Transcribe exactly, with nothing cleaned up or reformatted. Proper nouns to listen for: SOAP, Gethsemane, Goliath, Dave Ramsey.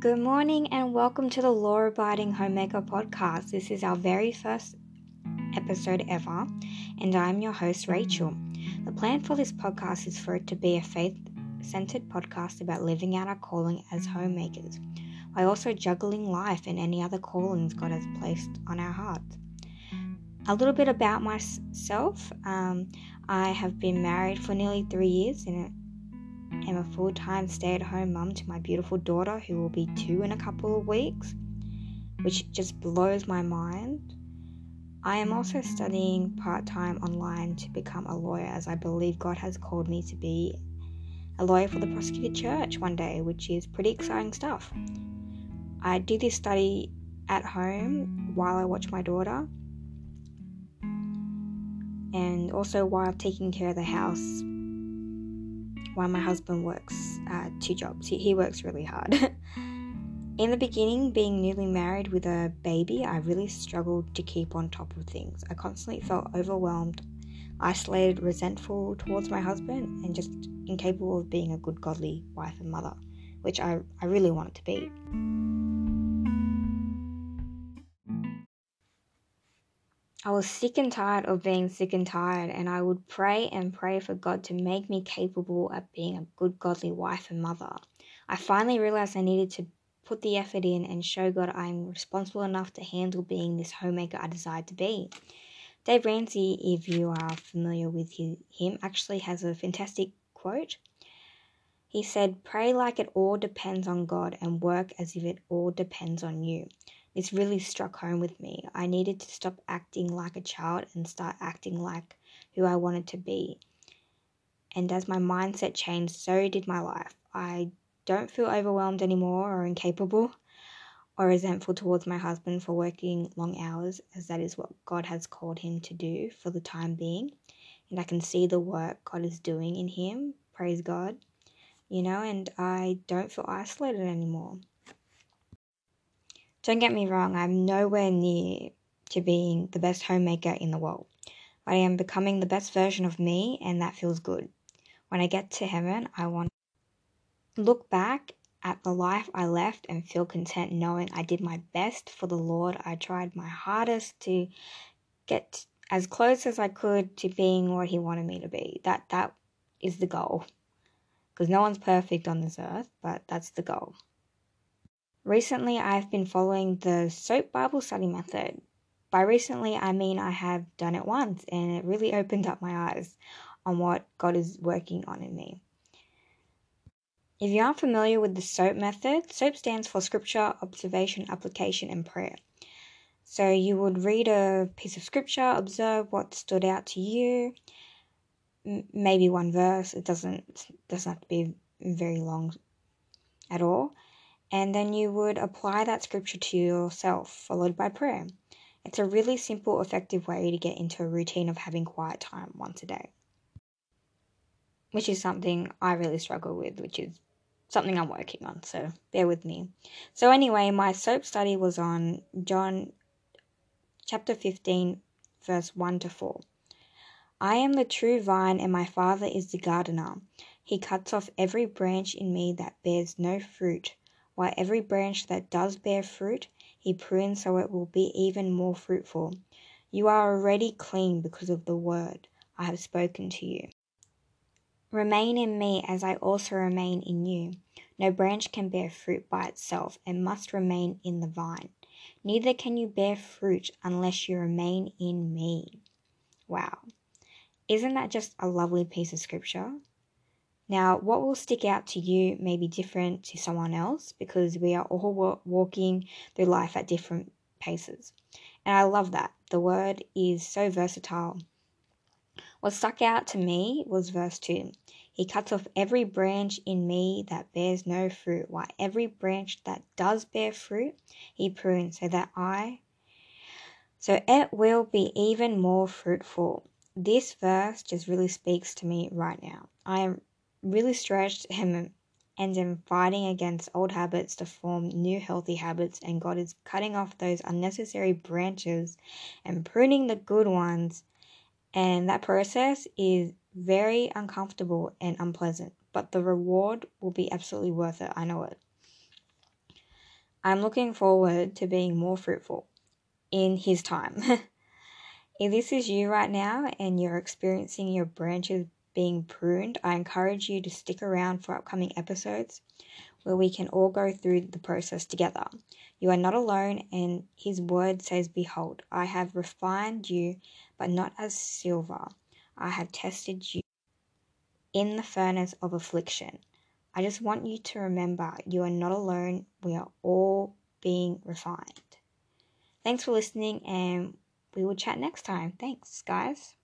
Good morning and welcome to the Law-Abiding Homemaker Podcast. This is our very first episode ever and I'm your host, Rachel. The plan for this podcast is for it to be a faith-centered podcast about living out our calling as homemakers, while also juggling life and any other callings God has placed on our hearts. A little bit about myself. Um, I have been married for nearly three years and it I'm a full-time stay-at-home mum to my beautiful daughter who will be two in a couple of weeks, which just blows my mind. I am also studying part-time online to become a lawyer, as I believe God has called me to be a lawyer for the Persecuted Church one day, which is pretty exciting stuff. I do this study at home while I watch my daughter and also while taking care of the house. While my husband works uh, two jobs. He, he works really hard. In the beginning, being newly married with a baby, I really struggled to keep on top of things. I constantly felt overwhelmed, isolated, resentful towards my husband, and just incapable of being a good, godly wife and mother, which I, I really wanted to be. I was sick and tired of being sick and tired, and I would pray and pray for God to make me capable of being a good, godly wife and mother. I finally realised I needed to put the effort in and show God I'm responsible enough to handle being this homemaker I desired to be. Dave Ramsey, if you are familiar with him, actually has a fantastic quote. He said, "Pray like it all depends on God and work as if it all depends on you." This really struck home with me. I needed to stop acting like a child and start acting like who I wanted to be. And as my mindset changed, so did my life. I don't feel overwhelmed anymore or incapable or resentful towards my husband for working long hours, as that is what God has called him to do for the time being. And I can see the work God is doing in him. Praise God. You know, and I don't feel isolated anymore. Don't get me wrong, I'm nowhere near to being the best homemaker in the world, but I am becoming the best version of me, and that feels good. When I get to heaven, I want to look back at the life I left and feel content knowing I did my best for the Lord. I tried my hardest to get as close as I could to being what He wanted me to be. That that is the goal, because no one's perfect on this earth, but that's the goal. Recently, I've been following the SOAP Bible study method. By recently, I mean I have done it once, and it really opened up my eyes on what God is working on in me. If you aren't familiar with the SOAP method, SOAP stands for Scripture, Observation, Application, and Prayer. So you would read a piece of Scripture, observe what stood out to you, m- maybe one verse. It doesn't, doesn't have to be very long at all. And then you would apply that scripture to yourself, followed by prayer. It's a really simple, effective way to get into a routine of having quiet time once a day, which is something I really struggle with, which is something I'm working on, so bear with me. So anyway, my SOAP study was on John chapter fifteen, verse one to four. "I am the true vine and my Father is the gardener. He cuts off every branch in me that bears no fruit, while every branch that does bear fruit, He prunes so it will be even more fruitful. You are already clean because of the word I have spoken to you. Remain in me as I also remain in you. No branch can bear fruit by itself and must remain in the vine. Neither can you bear fruit unless you remain in me." Wow. Isn't that just a lovely piece of scripture? Now, what will stick out to you may be different to someone else, because we are all walking through life at different paces. And I love that. The word is so versatile. What stuck out to me was verse two. "He cuts off every branch in me that bears no fruit, while every branch that does bear fruit, He prunes so that I, so it will be even more fruitful." This verse just really speaks to me right now. I am really stretched him and am fighting against old habits to form new healthy habits, and God is cutting off those unnecessary branches and pruning the good ones, and that process is very uncomfortable and unpleasant, but the reward will be absolutely worth it. I know it. I'm looking forward to being more fruitful in His time. If this is you right now and you're experiencing your branches being pruned, I encourage you to stick around for upcoming episodes where we can all go through the process together. You are not alone, and His word says, "Behold, I have refined you, but not as silver. I have tested you in the furnace of affliction." I just want you to remember you are not alone. We are all being refined. Thanks for listening, and we will chat next time. Thanks, guys.